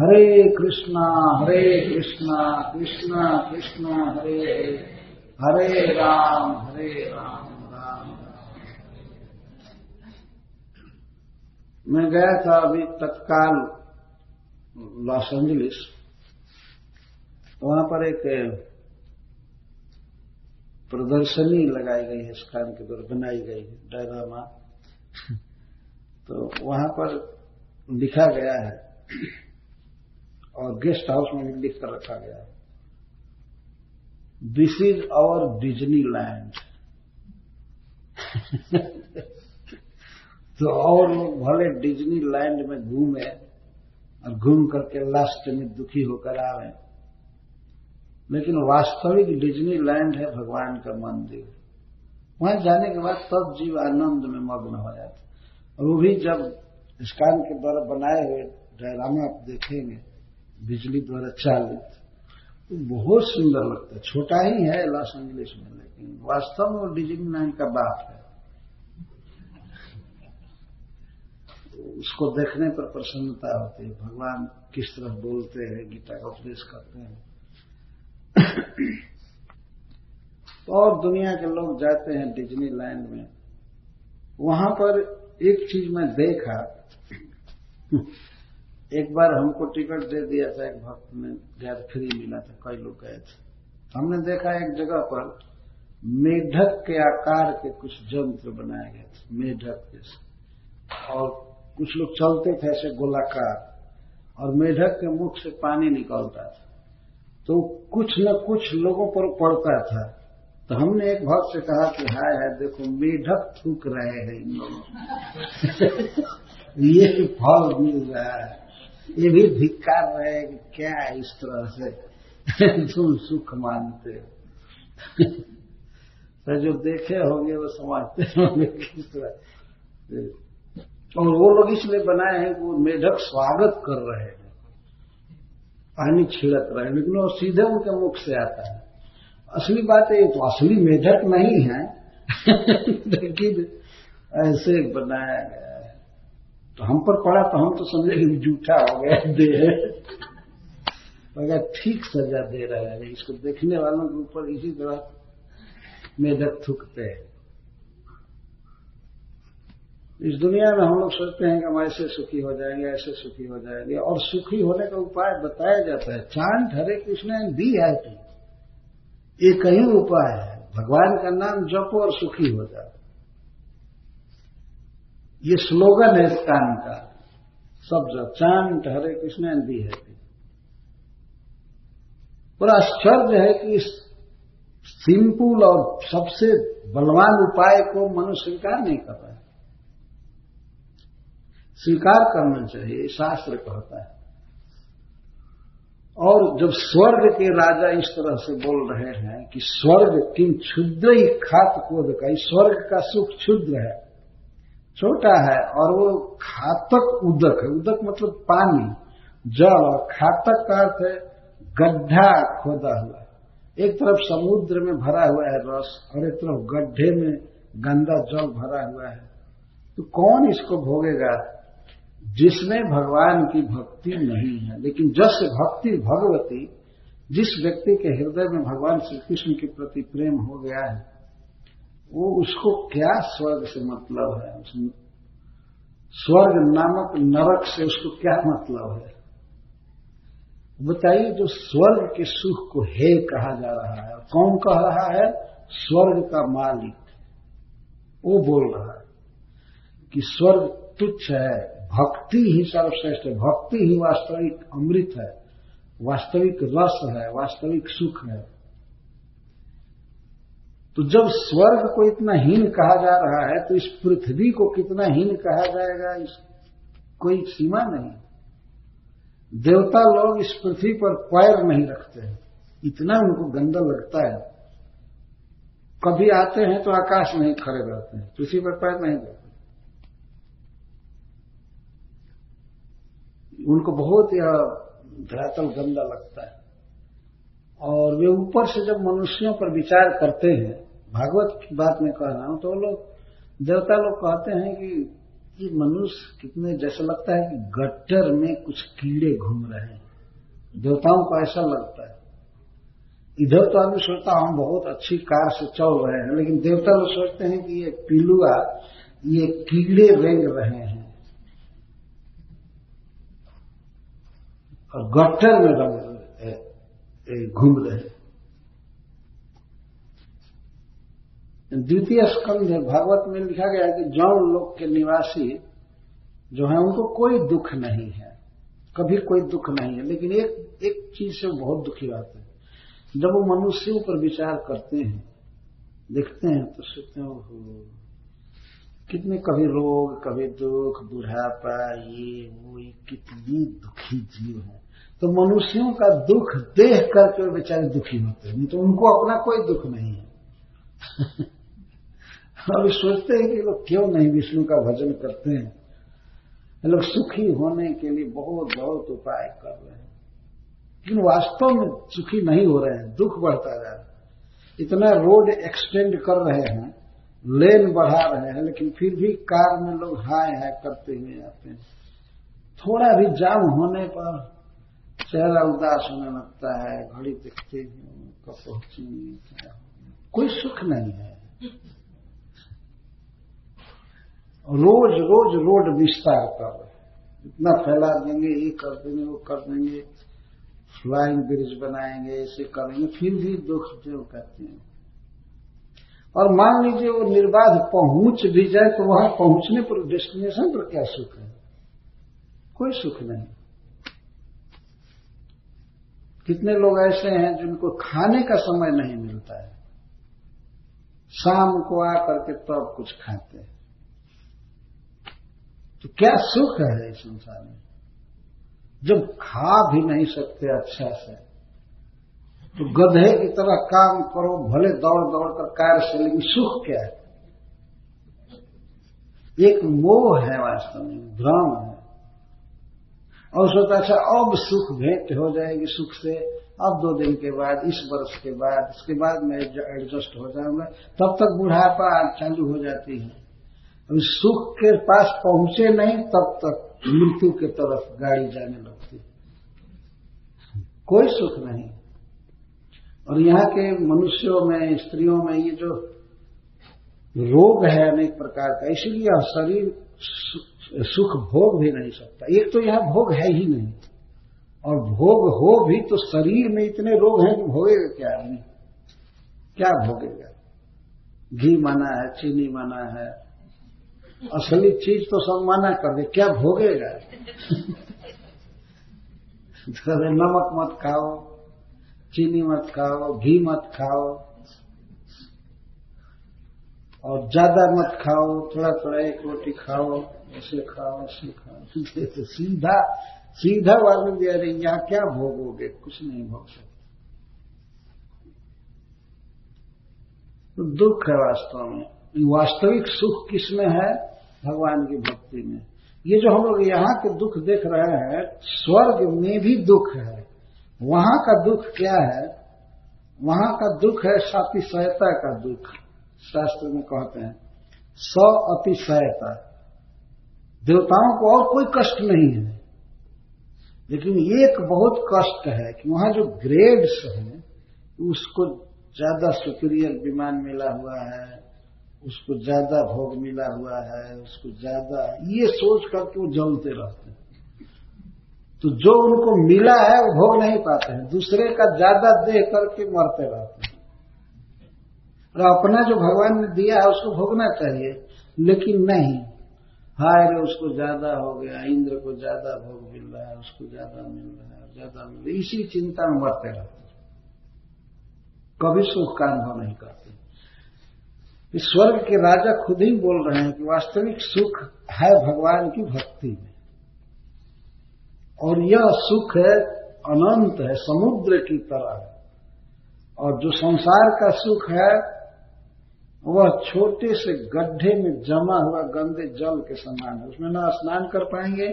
हरे कृष्णा कृष्णा कृष्णा हरे हरे हरे राम राम राम। मैं गया था अभी तत्काल लॉस एंजलिस, वहां पर एक प्रदर्शनी लगाई गई है, स्कैन के द्वारा बनाई गई है डायरामा। तो वहां पर लिखा गया है और गेस्ट हाउस में भी लिख कर रखा गया है, दिस इज आवर डिज्नीलैंड। तो और लोग भले डिज्नीलैंड में घूमे और घूम करके लास्ट में दुखी होकर आवे, लेकिन वास्तविक डिज्नीलैंड है भगवान का मंदिर। वहां जाने के बाद सब जीव आनंद में मग्न हो जाते, और वो भी जब स्कैन के द्वारा बनाए हुए डायरामा आप देखेंगे बिजली द्वारा चालित, तो बहुत सुंदर लगता है। छोटा ही है लॉस एंजलिस में, लेकिन वास्तव में वो डिज्नीलैंड का बाप है। उसको देखने पर प्रसन्नता होती है, भगवान किस तरह बोलते हैं, गीता का उपदेश करते हैं। तो और दुनिया के लोग जाते हैं डिज्नीलैंड में। वहां पर एक चीज मैं देखा, एक बार हमको टिकट दे दिया था एक भक्त ने, गैर फ्री मिला था, कई लोग गए थे। हमने देखा एक जगह पर मेढक के आकार के कुछ यंत्र बनाए गए थे, मेढक जैसे, और कुछ लोग चलते थे ऐसे गोलाकार, और मेढक के मुख से पानी निकलता था, तो कुछ न कुछ लोगों पर पड़ता था। तो हमने एक भक्त से कहा कि हाय हाय देखो मेढक थूक रहे हैं इन लोगों। ये फल मिल रहा है, ये भी धिक्कार रहे कि क्या इस तरह से तुम सुख मानते हो। तो जो देखे होंगे वो समझते होंगे किस तरह। और वो लोग इसलिए बनाए हैं कि वो मेढक स्वागत कर रहे हैं, पानी छिड़क रहे हैं, लेकिन वो सीधे उनके मुख से आता है। असली बात है, तो असली मेढक नहीं है, लेकिन ऐसे बनाया गया। तो हम पर पड़ा तो हम तो समझे कि जूठा हो गया देह, मगर ठीक सजा दे रहा है। इसको देखने वालों के ऊपर इसी तरह मेढक थूकते हैं। इस दुनिया में हम लोग सोचते हैं कि हम ऐसे सुखी हो जाएंगे, ऐसे सुखी हो जाएंगे, और सुखी होने का उपाय बताया जाता है, chant Hare Krishna and be happy. ये कहीं उपाय है, भगवान का नाम जपो और सुखी हो जाओ। ये स्लोगन है इस काम का, सब chant Hare Krishna and be happy. पर आश्चर्य है कि इस सिंपल और सबसे बलवान उपाय को मनुष्य स्वीकार नहीं कर रहा है। स्वीकार करना चाहिए, शास्त्र कहता है। और जब स्वर्ग के राजा इस तरह से बोल रहे हैं कि स्वर्ग किम क्षुद्र ही खात कोद का, इस स्वर्ग का सुख क्षुद्र है, छोटा है, और वो घातक उदक है। उदक मतलब पानी, जल, और घातक का अर्थ है गड्ढा खोदा हुआ। एक तरफ समुद्र में भरा हुआ है रस, और एक तरफ गड्ढे में गंदा जल भरा हुआ है। तो कौन इसको भोगेगा? जिसमें भगवान की भक्ति नहीं है। लेकिन जस भक्ति भगवती, जिस व्यक्ति के हृदय में भगवान श्री कृष्ण के प्रति प्रेम हो गया है, वो उसको क्या स्वर्ग से मतलब है, उसमें स्वर्ग नामक नरक से उसको क्या मतलब है? बताइए। जो स्वर्ग के सुख को हे कहा जा रहा है, कौन कह रहा है? स्वर्ग का मालिक, वो बोल रहा है कि स्वर्ग तुच्छ है, भक्ति ही सर्वश्रेष्ठ है, भक्ति ही वास्तविक अमृत है, वास्तविक रस है, वास्तविक सुख है। तो जब स्वर्ग को इतना हीन कहा जा रहा है, तो इस पृथ्वी को कितना हीन कहा जाएगा, इस कोई सीमा नहीं। देवता लोग इस पृथ्वी पर पैर नहीं रखते हैं, इतना उनको गंदा लगता है। कभी आते हैं तो आकाश में ही खड़े रहते हैं, पृथ्वी पर पैर नहीं रखते, उनको बहुत यह धरातल गंदा लगता है। और वे ऊपर से जब मनुष्यों पर विचार करते हैं, भागवत की बात में कह रहा हूं, तो लोग देवता लोग कहते हैं कि ये मनुष्य कितने, जैसा लगता है कि गट्टर में कुछ कीड़े घूम रहे हैं, देवताओं को ऐसा लगता है। इधर तो आदमी सोचता हम बहुत अच्छी कार से चल रहे हैं, लेकिन देवता लोग सोचते हैं कि ये पिलुआ, ये कीड़े रेंग रहे हैं और गट्टर में घूम रहे हैं। द्वितीय स्कंध भागवत में लिखा गया है कि जौन लोक के निवासी जो है उनको कोई दुख नहीं है, कभी कोई दुख नहीं है, लेकिन एक चीज से बहुत दुखी रहते हैं। जब वो मनुष्यों पर विचार करते हैं, देखते हैं तो सोचते हैं ओहो कितने, कभी रोग, कभी दुख, बुढ़ापा, ये वो, ये कितनी दुखी जीव है। तो मनुष्यों का दुख देख करके बेचारे दुखी होते हैं, नहीं तो उनको अपना कोई दुख नहीं है। अभी सोचते हैं कि लोग क्यों नहीं विष्णु का भजन करते हैं, लोग सुखी होने के लिए बहुत बहुत उपाय कर रहे हैं, लेकिन वास्तव में सुखी नहीं हो रहे हैं, दुख बढ़ता जा रहा है। इतना रोड एक्सटेंड कर रहे हैं, लेन बढ़ा रहे हैं, लेकिन फिर भी कार में लोग हाय हाय करते हुए आते हैं। थोड़ा भी जाम होने पर चेहरा उदास होने लगता है, घड़ी देखते हैं कब पहुंचेंगे, कोई सुख नहीं है। रोज रोज रोड विस्तार कर रहे हैं, इतना फैला देंगे, ये कर देंगे, वो कर देंगे, फ्लाइंग ब्रिज बनाएंगे, ऐसे करेंगे, फिर भी दुख जो करते हैं। और मान लीजिए वो निर्बाध पहुंच भी जाए तो वहां पहुंचने पर, डेस्टिनेशन पर क्या सुख है? कोई सुख नहीं। कितने लोग ऐसे हैं जिनको खाने का समय नहीं मिलता है, शाम को आकर के तब तो कुछ खाते हैं, तो क्या सुख है इस संसार में? जब खा भी नहीं सकते अच्छा से, तो गधे की तरह काम करो, भले दौड़ दौड़ कर कार्य से, लेकिन सुख क्या है? एक मोह है वास्तव में, भ्रम है। और सोचता अच्छा अब सुख भेंट हो जाएगी, सुख से अब 2 दिन के बाद, इस वर्ष के बाद, इसके बाद मैं एडजस्ट हो जाऊंगा, तब तक बुढ़ापा चालू हो जाती है। अभी सुख के पास पहुंचे नहीं तब तक मृत्यु के तरफ गाड़ी जाने लगती है। कोई सुख नहीं। और यहाँ के मनुष्यों में, स्त्रियों में ये जो रोग है अनेक प्रकार का, इसीलिए यह शरीर सुख भोग भी नहीं सकता। एक तो यहाँ भोग है ही नहीं, और भोग हो भी तो शरीर में इतने रोग हैं कि भोगेगा क्या आदमी, क्या भोगेगा? घी माना है, चीनी माना है, असली चीज तो सब माना कर दे, क्या भोगेगा? नमक मत खाओ, चीनी मत खाओ, घी मत खाओ, और ज्यादा मत खाओ, थोड़ा थोड़ा, 1 रोटी खाओ, ऐसे खाओ, ऐसे खाओ। तो सीधा सीधा वार्निंग दिया रही, यहाँ क्या भोगोगे? कुछ नहीं भोग सकते। तो दुख है वास्तव में। वास्तविक सुख किसमें है? भगवान की भक्ति में। ये जो हम लोग यहाँ के दुख देख रहे हैं, स्वर्ग में भी दुख है। वहां का दुख क्या है? वहां का दुख है सातिशयता का दुख। शास्त्र में कहते हैं स अतिशयता। देवताओं को और कोई कष्ट नहीं है, लेकिन एक बहुत कष्ट है कि वहां जो ग्रेड्स हैं उसको ज्यादा सुपीरियर विमान मिला हुआ है, उसको ज्यादा भोग मिला हुआ है, उसको ज्यादा, ये सोच करके वो जलते रहते हैं। तो जो उनको मिला है वो भोग नहीं पाते हैं, दूसरे का ज्यादा देख करके मरते रहते हैं। और अपना जो भगवान ने दिया है उसको भोगना चाहिए, लेकिन नहीं, हाय रे उसको ज्यादा हो गया, इंद्र को ज्यादा भोग मिल रहा है, उसको ज्यादा मिल रहा है, ज्यादा मिल रहा है, इसी चिंता में मरते रहते हैं। कभी सुख का अनुभव नहीं करते। इस स्वर्ग के राजा खुद ही बोल रहे हैं कि वास्तविक सुख है भगवान की भक्ति में, और यह सुख है अनंत है, समुद्र की तरह है। और जो संसार का सुख है वह छोटे से गड्ढे में जमा हुआ गंदे जल के समान है, उसमें न स्नान कर पाएंगे,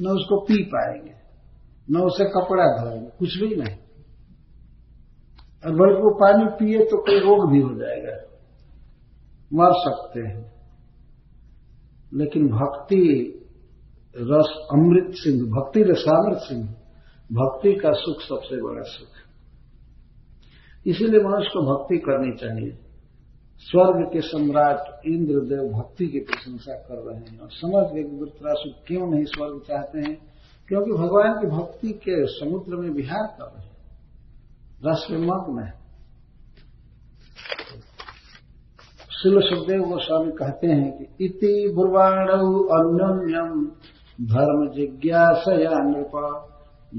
न उसको पी पाएंगे, न उसे कपड़ा धोएंगे, कुछ भी नहीं। अगर वो पानी पिए तो कोई रोग भी हो जाएगा, मर सकते हैं। लेकिन भक्ति रस अमृत सिंधु, भक्ति रसामृत सिंधु, भक्ति का सुख सबसे बड़ा सुख। इसीलिए मनुष्य को भक्ति करनी चाहिए। स्वर्ग के सम्राट इंद्रदेव भक्ति की प्रशंसा कर रहे हैं और समझ गए कि वृत्रासुर क्यों नहीं स्वर्ग चाहते हैं, क्योंकि भगवान की भक्ति के समुद्र में विहार कर रहे हैं, रस में मग्न है। श्रील सुखदेव गोस्वामी कहते हैं कि इति ब्रुवाणौ अन्योन्यम धर्म जिज्ञासया नृप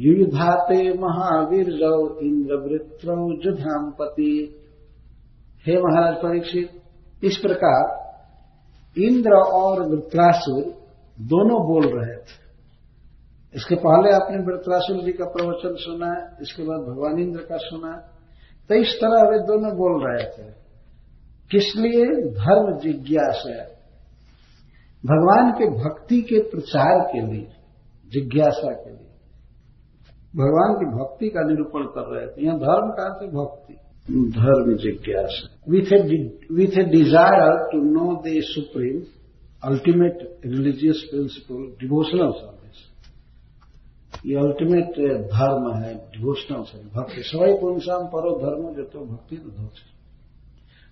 युधाते महावीरौ इंद्रवृत्रौ जुधांपति। हे महाराज परीक्षित, इस प्रकार इंद्र और वृत्रासुर दोनों बोल रहे थे। इसके पहले आपने वृत्रासुर जी का प्रवचन सुना, इसके बाद भगवान इंद्र का सुना, तो इस तरह वे दोनों बोल रहे थे। किस लिए? धर्म जिज्ञासा, भगवान के भक्ति के प्रचार के लिए, जिज्ञासा के लिए भगवान की भक्ति का निरूपण कर रहे थे। यहाँ धर्म का अर्थ भक्ति, धर्म जिज्ञासा with a desire to know the supreme ultimate religious principle devotional service. ये अल्टीमेट धर्म है डिवोशनल सर्विस, भक्ति। सवै पुंसां परो धर्म जो तो भक्ति तो दोष।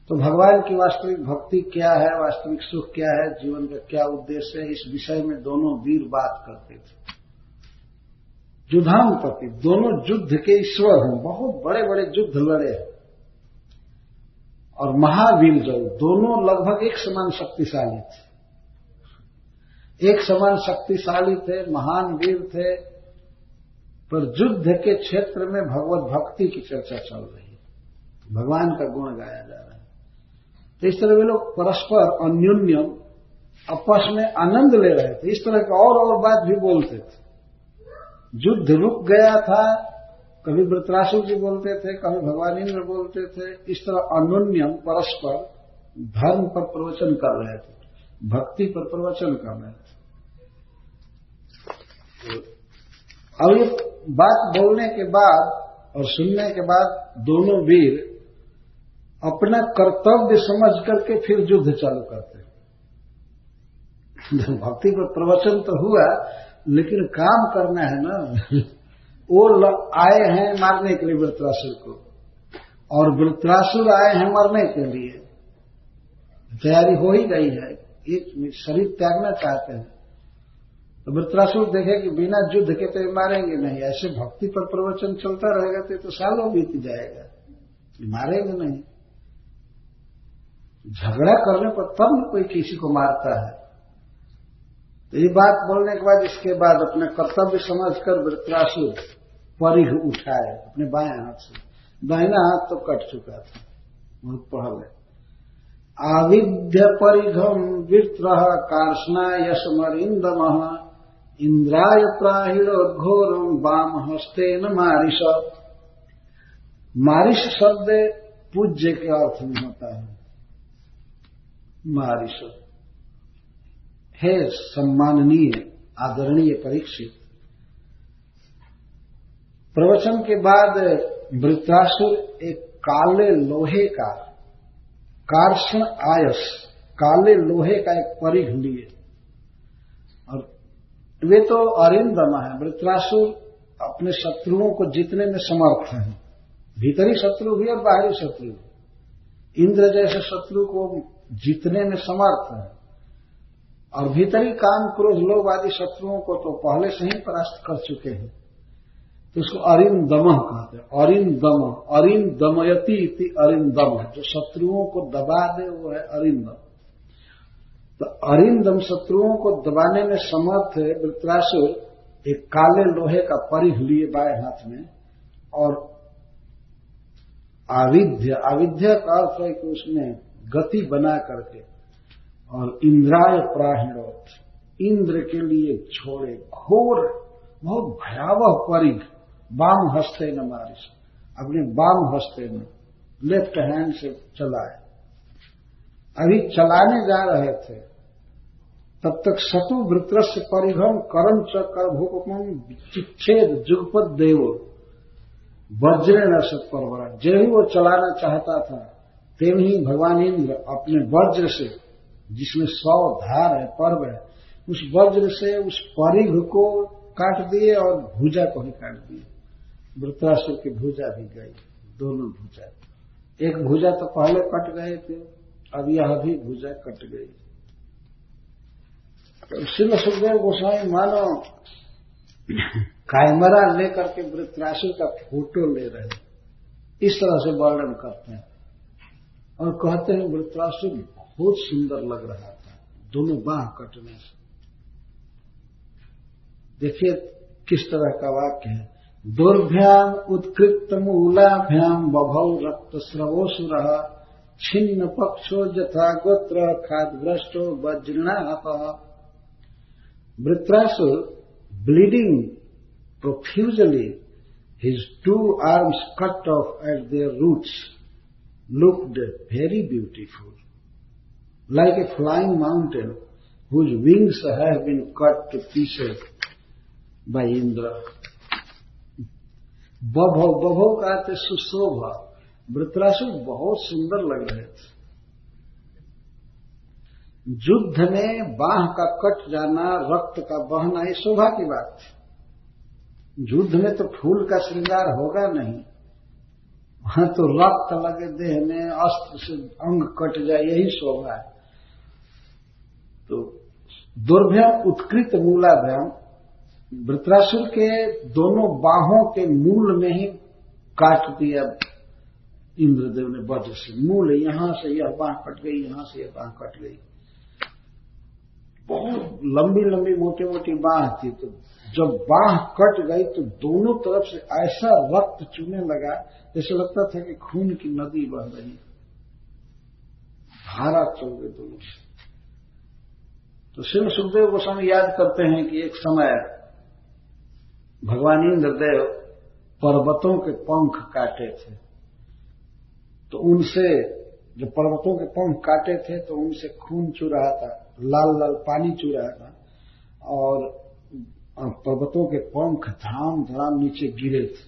तो भगवान की वास्तविक भक्ति क्या है, वास्तविक सुख क्या है, जीवन का क्या उद्देश्य है, इस विषय में दोनों वीर बात करते थे। जुधांपति, दोनों युद्ध के ईश्वर हैं, बहुत बड़े बड़े युद्ध लड़े हैं। और महावीर जो, दोनों लगभग एक समान शक्तिशाली थे, एक समान शक्तिशाली थे, महान वीर थे, पर युद्ध के क्षेत्र में भगवत भक्ति की चर्चा चल रही है, भगवान का गुण गाया जा रहा है। तो इस तरह वे लोग परस्पर अन्योन्यम आपस में आनंद ले रहे थे। इस तरह की और बात भी बोलते थे। युद्ध रुक गया था, कभी वृत्रासुर जी बोलते थे, कभी भगवान इंद्र बोलते थे। इस तरह अन्योन्यम परस्पर धर्म पर प्रवचन कर रहे थे, भक्ति पर प्रवचन कर रहे थे। अब ये बात बोलने के बाद और सुनने के बाद दोनों वीर अपना कर्तव्य समझ करके फिर युद्ध चालू करते हैं। भक्ति पर प्रवचन तो हुआ, लेकिन काम करना है ना। वो आए हैं मारने के लिए वृत्रासुर को, और वृत्रासुर आए हैं मरने के लिए। तैयारी हो ही गई है, एक शरीर त्यागना चाहते हैं। तो वृत्रासुर देखे कि बिना युद्ध के तो मारेंगे नहीं, ऐसे भक्ति पर प्रवचन चलता रहेगा तो सालों बीत जाएगा, मारेंगे नहीं। झगड़ा करने पर तब न कोई किसी को मारता है। तो ये बात बोलने के बाद, इसके बाद अपने कर्तव्य समझकर वृत्रासुर परिघ उठाए अपने बाएं हाथ से, दाहिना हाथ तो कट चुका था, बहुत पहले। आविद्य परिघम वृत्रः कार्ष्णाय समरिन्दम इंद्राय प्राहिरो घोरम वाम हस्तेन मारिष। मारिष शब्द पूज्य के अर्थ में होता है, मारिष है सम्माननीय, आदरणीय परीक्षित। प्रवचन के बाद वृत्रासुर एक काले लोहे का, कार्षण आयस, काले लोहे का एक परिघ लिए, और वे तो अरिंदम है। वृत्रासुर अपने शत्रुओं को जीतने में समर्थ हैं, भीतरी शत्रु भी और बाहरी शत्रु भी। इंद्र जैसे शत्रु को जीतने में समर्थ है, और भीतरी काम क्रोध लोभ आदि शत्रुओं को तो पहले से ही परास्त कर चुके हैं। तो इसको अरिंदमः कहते हैं, अरिंदम, अरिंदमयति इति अरिंदम। जो शत्रुओं को दबा दे वो है अरिंदम। तो अरिंदम शत्रुओं को दबाने में समर्थ है वृत्रासुर, एक काले लोहे का परिघ लिए बाएं हाथ में। और आविध्य, आविध्य का अर्थ है कि उसमें गति बना करके, और इंद्राय प्राहिणोत, इंद्र के लिए छोड़े, घोर बहुत भयावह परिघ, वाम हस्ते न मारिश, अपने वाम हस्ते में लेफ्ट हैंड से चलाए। अभी चलाने जा रहे थे तब तक शतु वृत्रस्य परिघम करम चक्र भूकम चिच्छेद जुगपद देव वज्रेण सत्पर्वरा। जो ही वो चलाना चाहता था तेवहीं भगवान इंद्र अपने वज्र से जिसमें 100 धार है, पर्व है, उस वज्र से उस परिघ को काट दिए और भुजा को भी काट दिए। वृत्रासुर की भुजा भी गई, दोनों भुजा, एक भुजा तो पहले कट गए थे, अब यह भी भुजा कट गई। तो श्री सुखदेव गोस्वामी मानो कैमरा लेकर के वृत्रासुर का फोटो ले रहे, इस तरह से वर्णन करते हैं और कहते हैं वृत्रासुर बहुत सुंदर लग रहा था दोनों बांह कटने से। देखिए किस तरह का वाक्य है। दुर्भ्याम उत्कृत मूलाभ्याम बभौ रक्त स्रवो सुर छिन्न पक्षो यथा गोत्र खाद्रष्टो वज्रणाहत। Vritrasura bleeding profusely, his two arms cut off at their roots, looked very beautiful, like a flying mountain whose wings have been cut to pieces by Indra. बभव, बभव का अर्थ सुशोभा, वृत्रासुर बहुत सुंदर लग रहे थे। युद्ध में बांह का कट जाना, रक्त का बहना, ये शोभा की बात थी। युद्ध में तो फूल का श्रृंगार होगा नहीं, वहां तो रक्त लगे देह में, अस्त्र से अंग कट जाए, यही शोभा है। तो दुर्भ्याम उत्कृत मूलाभ्याम, वृत्रासुर के दोनों बाहों के मूल में ही काट दिया इंद्रदेव ने वज्र से। मूल यहां से यह बांह कट गई, यहां से यह बांह कट गई। बहुत लंबी लंबी मोटी मोटी बांह थी, तो जब बांह कट गई तो दोनों तरफ से ऐसा रक्त चूने लगा जैसे लगता था कि खून की नदी बह रही, धारा चल गई दोनों से। तो श्री सुखदेव गोस्वामी याद करते हैं कि एक समय भगवान इंद्रदेव पर्वतों के पंख काटे थे, तो उनसे जब पर्वतों के पंख काटे थे तो उनसे खून चू रहा था, लाल लाल पानी चू रहा था, और पर्वतों के पंख धाम धाम नीचे गिरे थे।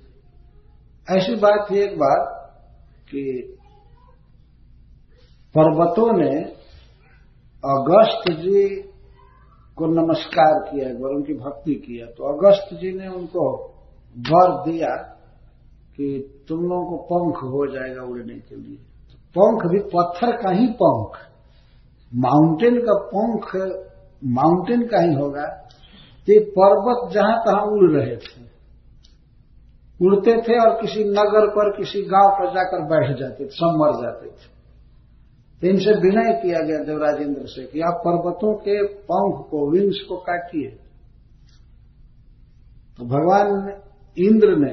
ऐसी बात थी एक बार कि पर्वतों ने अगस्त जी को नमस्कार किया, एक बार उनकी भक्ति किया, तो अगस्त जी ने उनको वर दिया कि तुम लोगों को पंख हो जाएगा उड़ने के लिए। तो पंख भी पत्थर का ही पंख, माउंटेन का पंख माउंटेन का ही होगा। ये पर्वत जहां तहां उड़ रहे थे, उड़ते थे और किसी नगर पर किसी गांव पर जाकर बैठ जाते थे, सब मर जाते थे। तो इनसे विनय किया गया देवराज इंद्र से कि आप पर्वतों के पंख को, विंग्स को काटिए। तो भगवान इंद्र ने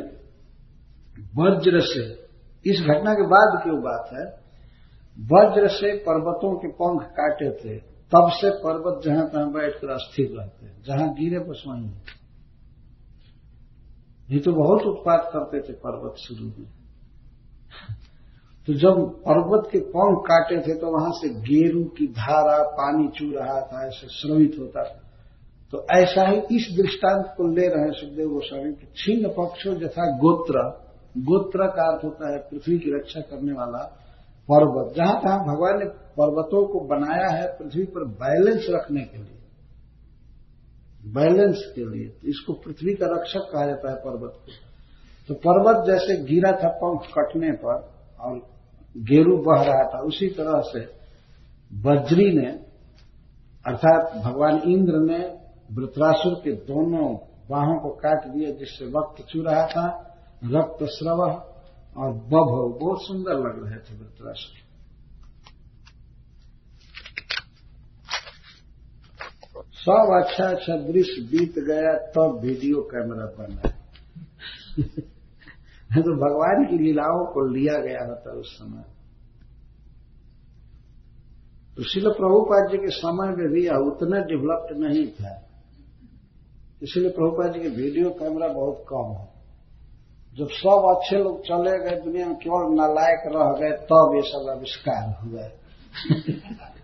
वज्र से, इस घटना के बाद की बात है, वज्र से पर्वतों के पंख काटे थे। तब से पर्वत जहां तहां बैठकर अस्थिर रहते हैं, जहां गिरे बस वहीं। ये तो बहुत उत्पात करते थे पर्वत शुरू में। तो जब पर्वत के पंख काटे थे तो वहां से गेरू की धारा पानी चू रहा था, ऐसे श्रवित होता था। तो ऐसा ही इस दृष्टांत को ले रहे हैं सुखदेव गोस्वामी कि छिन्न पक्षों जथा गोत्र, गोत्र का अर्थ होता है पृथ्वी की रक्षा करने वाला पर्वत। जहां तहां भगवान ने पर्वतों को बनाया है पृथ्वी पर बैलेंस रखने के लिए, बैलेंस के लिए, तो इसको पृथ्वी का रक्षक कहा जाता है पर्वत को। तो पर्वत जैसे गिरा था पंख कटने पर और गेरू बह रहा था, उसी तरह से वज्री ने अर्थात भगवान इंद्र ने वृत्रासुर के दोनों बाहों को काट दिया, जिससे रक्त चू रहा था, रक्त स्रव और बभव, बहुत सुंदर लग रहे थे वृत्रासुर। सब अच्छा अच्छा दृश्य बीत गया, तब तो वीडियो कैमरा बना है। तो भगवान की लीलाओं को लिया गया होता उस समय। तो श्रील प्रभुपाद जी के समय में भी उतना डेवलप्ड नहीं था, इसलिए प्रभुपाद जी के वीडियो कैमरा बहुत कम है। जब सब अच्छे लोग चले गए, दुनिया में केवल नालायक रह गए, तब ये सब आविष्कार हुआ।